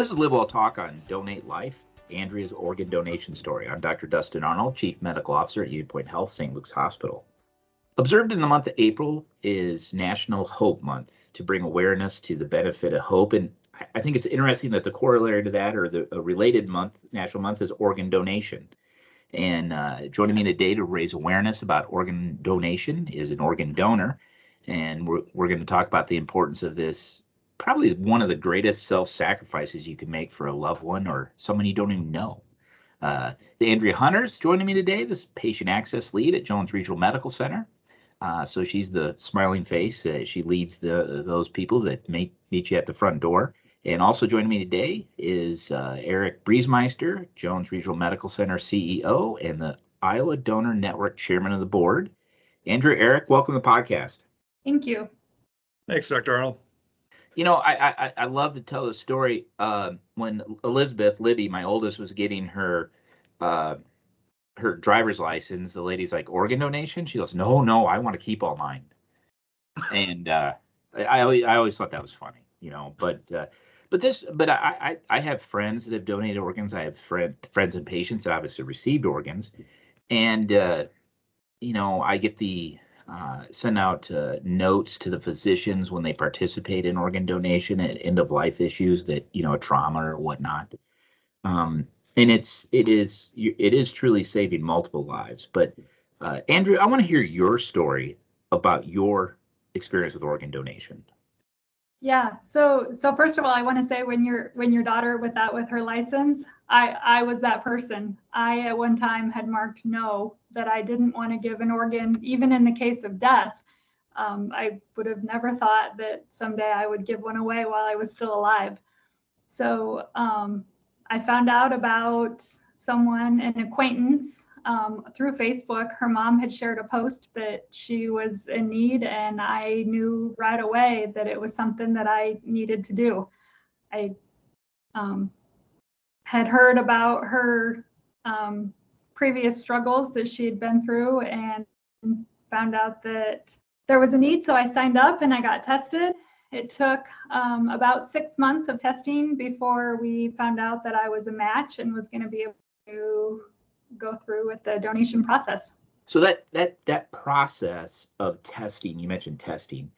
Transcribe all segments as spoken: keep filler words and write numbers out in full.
This is Live Well Talk on Donate Life, Andrea's organ donation story. I'm Doctor Dustin Arnold, Chief Medical Officer at UnityPoint Health, Saint Luke's Hospital. Observed in the month of April is National Hope Month, to bring awareness to the benefit of hope. And I think it's interesting that the corollary to that, or the a related month, National Month, is organ donation. And uh, joining me today to raise awareness about organ donation is an organ donor. And we're, we're going to talk about the importance of this. Probably one of the greatest self-sacrifices you can make for a loved one or someone you don't even know. Uh, Andrea Hunter is joining me today, this patient access lead at Jones Regional Medical Center. Uh, so she's the smiling face. Uh, she leads the those people that may, meet you at the front door. And also joining me today is uh, Eric Briesmeister, Jones Regional Medical Center C E O and the Iowa Donor Network Chairman of the Board. Andrea, Eric, welcome to the podcast. Thank you. Thanks, Doctor Arnold. You know, I, I I love to tell the story. Uh, when Elizabeth, Libby, my oldest, was getting her uh, her driver's license, the lady's like, organ donation? She goes, no, no, I want to keep all mine. And uh, I always I always thought that was funny, you know. But uh, but this but I, I I have friends that have donated organs. I have friend, friends and patients that obviously received organs, and uh, you know, I get the. Uh, send out uh, notes to the physicians when they participate in organ donation at end-of-life issues that, you know, trauma or whatnot. Um, and it's it is it is truly saving multiple lives. But uh, Andrea, I want to hear your story about your experience with organ donation. Yeah. So so first of all, I want to say when your when your daughter with that with her license, I I was that person. I at one time had marked no, that I didn't want to give an organ, even in the case of death. Um, I would have never thought that someday I would give one away while I was still alive. So um, I found out about someone, an acquaintance, um, through Facebook. Her mom had shared a post that she was in need, and I knew right away that it was something that I needed to do. I um, had heard about her um, previous struggles that she had been through, and found out that there was a need. So I signed up and I got tested. It took um, about six months of testing before we found out that I was a match and was going to be able to go through with the donation process. So that that that process of testing, you mentioned testing,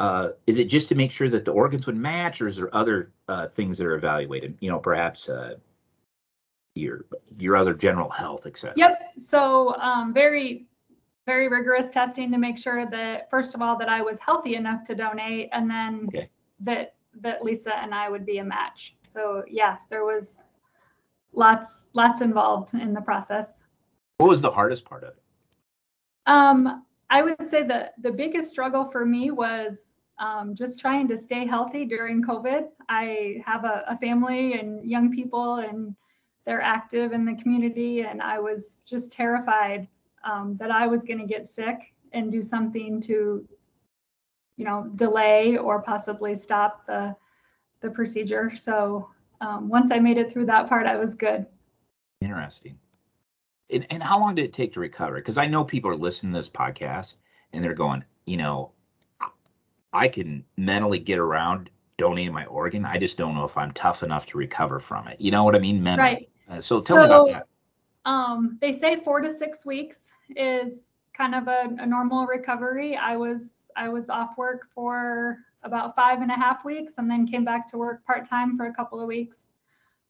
uh, is it just to make sure that the organs would match, or is there other uh, things that are evaluated? You know, perhaps uh, your your other general health, et cetera. Yep. So um, very very rigorous testing to make sure that, first of all, that I was healthy enough to donate, and then okay. that that Lisa and I would be a match. So yes, there was. Lots, lots involved in the process. What was the hardest part of it? Um, I would say the, the biggest struggle for me was um, just trying to stay healthy during COVID. I have a, a family and young people, and they're active in the community. And I was just terrified um, that I was going to get sick and do something to, you know, delay or possibly stop the the procedure. So Um, once I made it through that part, I was good. Interesting. And, and how long did it take to recover? Because I know people are listening to this podcast and they're going, you know, I can mentally get around donating my organ. I just don't know if I'm tough enough to recover from it. You know what I mean? Mentally. Right. Uh, so tell so, me about that. Um, they say four to six weeks is kind of a, a normal recovery. I was I was off work for about five and a half weeks, and then came back to work part-time for a couple of weeks.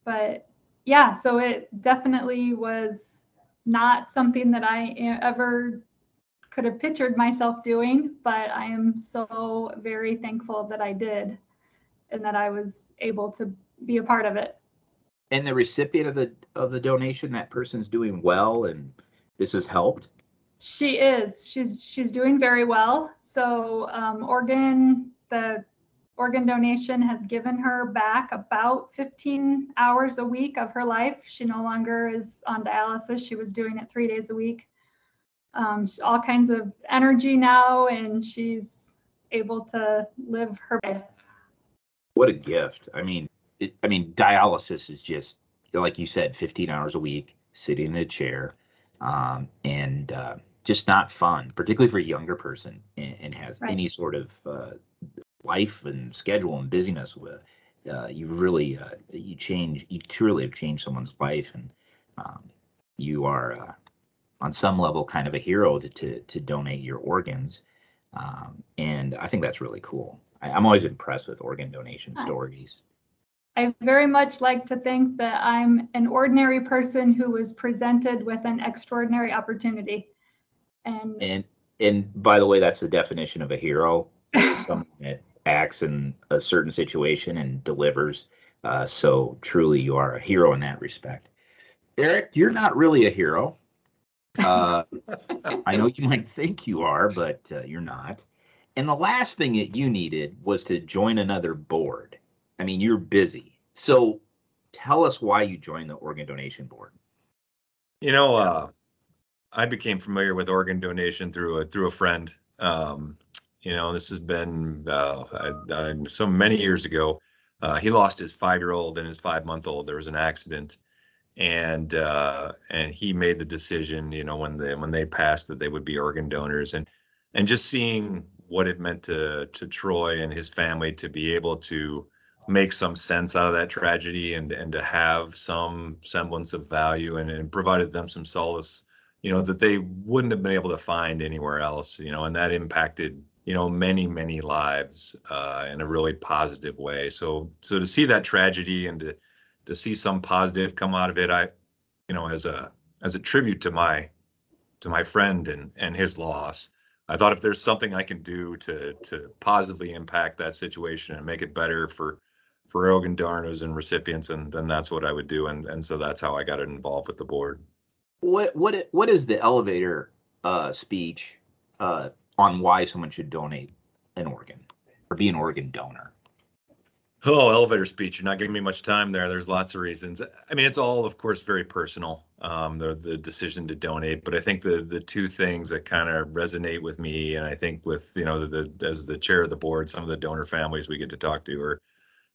But yeah, so it definitely was not something that I ever could have pictured myself doing, but I am so very thankful that I did and that I was able to be a part of it. And the recipient of the of the donation, that person's doing well, and this has helped? She is. She's she's doing very well. So um, organ... The organ donation has given her back about fifteen hours a week of her life. She no longer is on dialysis. She was doing it three days a week. Um, all kinds of energy now, and she's able to live her life. What a gift. I mean, it, I mean, dialysis is just, like you said, fifteen hours a week, sitting in a chair, um, and uh, just not fun, particularly for a younger person and, and has right. any sort of uh, life and schedule and busyness with uh, you really uh, you change you truly have changed someone's life, and um, you are uh, on some level kind of a hero to to, to donate your organs, um, and I think that's really cool. I, I'm always impressed with organ donation stories. I very much like to think that I'm an ordinary person who was presented with an extraordinary opportunity. And and, and by the way, that's the definition of a hero. Someone that acts in a certain situation and delivers. Uh, so truly, you are a hero in that respect. Eric, you're not really a hero. Uh, I know you might think you are, but uh, you're not. And the last thing that you needed was to join another board. I mean, you're busy. So tell us why you joined the organ donation board. You know, uh, I became familiar with organ donation through a through a friend. Um, you know, this has been uh, I, I, so many years ago. Uh, he lost his five-year-old and his five-month-old. There was an accident, and uh, and he made the decision, you know, when they when they passed, that they would be organ donors, and and just seeing what it meant to to Troy and his family to be able to make some sense out of that tragedy and and to have some semblance of value, and, and provided them some solace, you know, that they wouldn't have been able to find anywhere else, you know, and that impacted, you know, many, many lives uh, in a really positive way. So so to see that tragedy and to to see some positive come out of it, I, you know, as a as a tribute to my to my friend and and his loss, I thought if there's something I can do to to positively impact that situation and make it better for for organ donors and recipients, and then that's what I would do, and and so that's how I got involved with the board. What what what is the elevator uh, speech uh, on why someone should donate an organ or be an organ donor? Oh, elevator speech! You're not giving me much time there. There's lots of reasons. I mean, it's all, of course, very personal. Um, the the decision to donate, but I think the the two things that kind of resonate with me, and I think with you know the, the as the chair of the board, some of the donor families we get to talk to are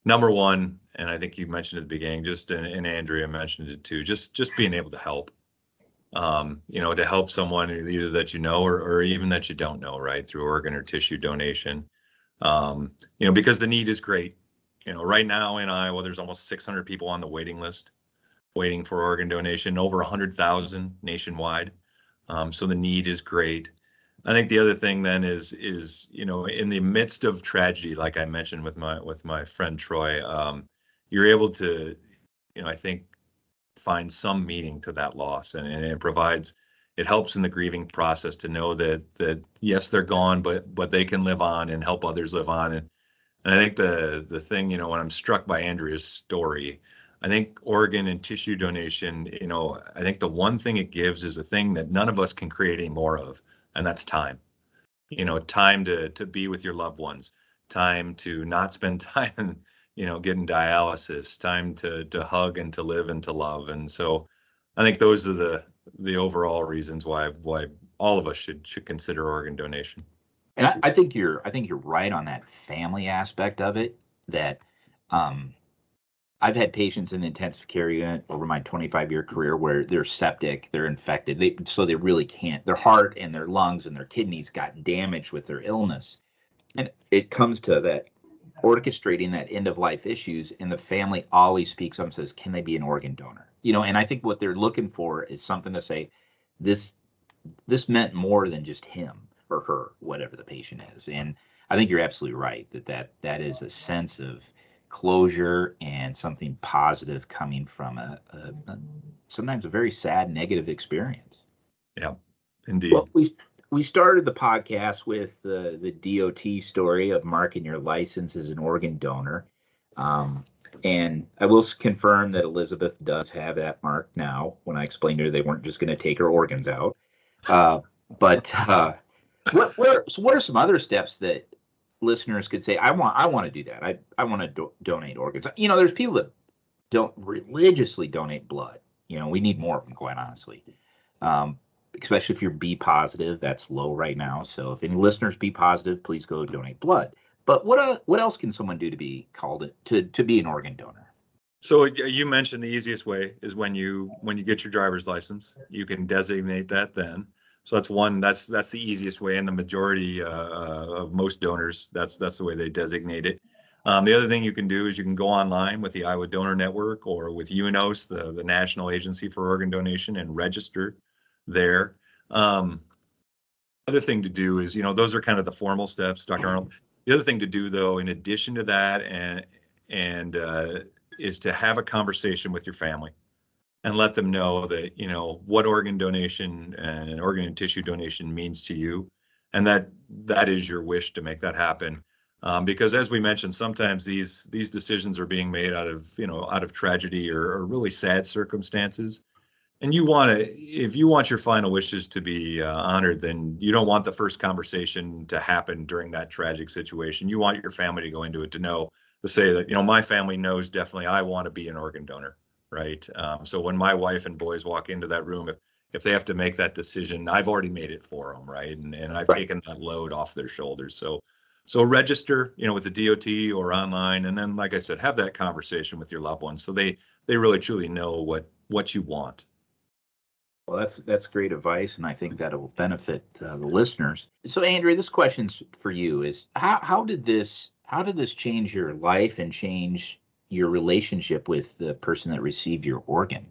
number one, and I think you mentioned at the beginning, just and, and Andrea mentioned it too, just just being able to help. Um, you know, to help someone either that you know or or even that you don't know, right, through organ or tissue donation. Um, you know, because the need is great. You know, right now in Iowa, there's almost six hundred people on the waiting list waiting for organ donation, over one hundred thousand nationwide. Um, so the need is great. I think the other thing then is, is you know, in the midst of tragedy, like I mentioned with my with my friend Troy, um, you're able to, you know, I think find some meaning to that loss, and, and it provides, it helps in the grieving process to know that that yes, they're gone, but but they can live on and help others live on. And, And I think the the thing, you know, when I'm struck by Andrea's story, I think organ and tissue donation, you know, I think the one thing it gives is a thing that none of us can create any more of, and that's time. You know, time to to be with your loved ones, time to not spend time, you know, getting dialysis, time to to hug and to live and to love. And so I think those are the the overall reasons why why all of us should should consider organ donation. And I, I think you're I think you're right on that family aspect of it, that um, I've had patients in the intensive care unit over my twenty-five year career where they're septic, they're infected, they, so they really can't, their heart and their lungs and their kidneys got damaged with their illness. And it comes to that orchestrating that end of life issues, and the family always speaks up and says, can they be an organ donor? You know, and I think what they're looking for is something to say, this this meant more than just him or her, whatever the patient is. And I think you're absolutely right that that, that is a sense of closure and something positive coming from a, a, a sometimes a very sad, negative experience. Yeah, indeed. Well, we we started the podcast with the, the D O T story of marking your license as an organ donor. Um, and I will confirm that Elizabeth does have that mark now. When I explained to her they weren't just going to take her organs out. Uh, but... Uh, what, where, so what are some other steps that listeners could say, I want I want to do that. I, I want to do, donate organs. You know, there's people that don't religiously donate blood. You know, we need more of them, quite honestly, um, especially if you're B positive. That's low right now. So if any listeners B positive, please go donate blood. But what uh, what else can someone do to be called it, to, to be an organ donor? So you mentioned the easiest way is when you when you get your driver's license, you can designate that then. So that's one. That's that's the easiest way, and the majority uh, uh, of most donors, that's that's the way they designate it. Um, the other thing you can do is you can go online with the Iowa Donor Network or with U N O S, the, the National Agency for Organ Donation, and register there. Um, other thing to do is, you know, those are kind of the formal steps, Doctor Arnold. The other thing to do, though, in addition to that, and and uh, is to have a conversation with your family and let them know that, you know, what organ donation and organ and tissue donation means to you, and that that is your wish to make that happen. Um, because as we mentioned, sometimes these these decisions are being made out of, you know, out of tragedy or, or really sad circumstances. And you want to, if you want your final wishes to be uh, honored, then you don't want the first conversation to happen during that tragic situation. You want your family to go into it to know, to say that, you know, my family knows definitely I want to be an organ donor, right? Um, so when my wife and boys walk into that room, if, if they have to make that decision, I've already made it for them, right? And, and I've right. taken that load off their shoulders. So. So register, you know, with the D O T or online, and then, like I said, have that conversation with your loved ones so they they really truly know what what you want. Well, that's that's great advice, and I think that it will benefit uh, the listeners. So, Andrea, this question's for you: is how how did this how did this change your life and change your relationship with the person that received your organ?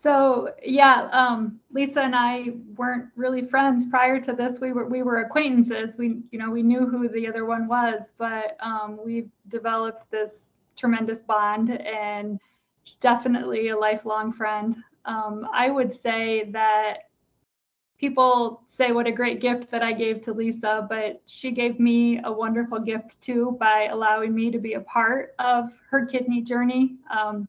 So yeah, um, Lisa and I weren't really friends prior to this. We were we were acquaintances. We you know we knew who the other one was, but um, we've developed this tremendous bond and definitely a lifelong friend. Um, I would say that people say what a great gift that I gave to Lisa, but she gave me a wonderful gift too by allowing me to be a part of her kidney journey. Um,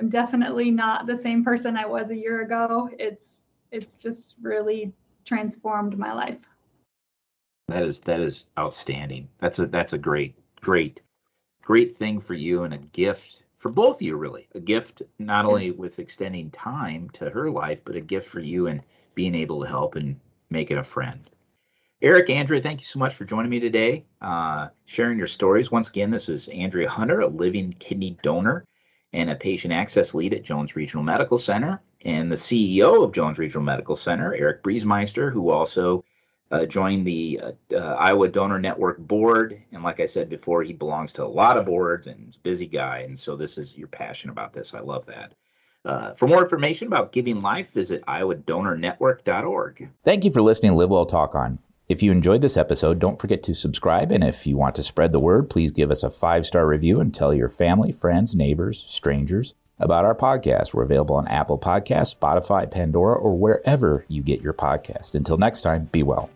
I'm definitely not the same person I was a year ago. It's it's just really transformed my life. That is that is outstanding. That's a that's a great, great, great thing for you, and a gift for both of you, really. A gift not only with extending time to her life, but a gift for you and being able to help and make it a friend. Eric, Andrea, thank you so much for joining me today, uh, sharing your stories. Once again, this is Andrea Hunter, a living kidney donor and a patient access lead at Jones Regional Medical Center, and the C E O of Jones Regional Medical Center, Eric Briesmeister, who also uh, joined the uh, uh, Iowa Donor Network board. And like I said before, he belongs to a lot of boards and is a busy guy. And so this is your passion about this. I love that. Uh, for more information about giving life, visit iowa donor network dot org. Thank you for listening to Live Well Talk On. If you enjoyed this episode, don't forget to subscribe, and if you want to spread the word, please give us a five-star review and tell your family, friends, neighbors, strangers about our podcast. We're available on Apple Podcasts, Spotify, Pandora, or wherever you get your podcast. Until next time, be well.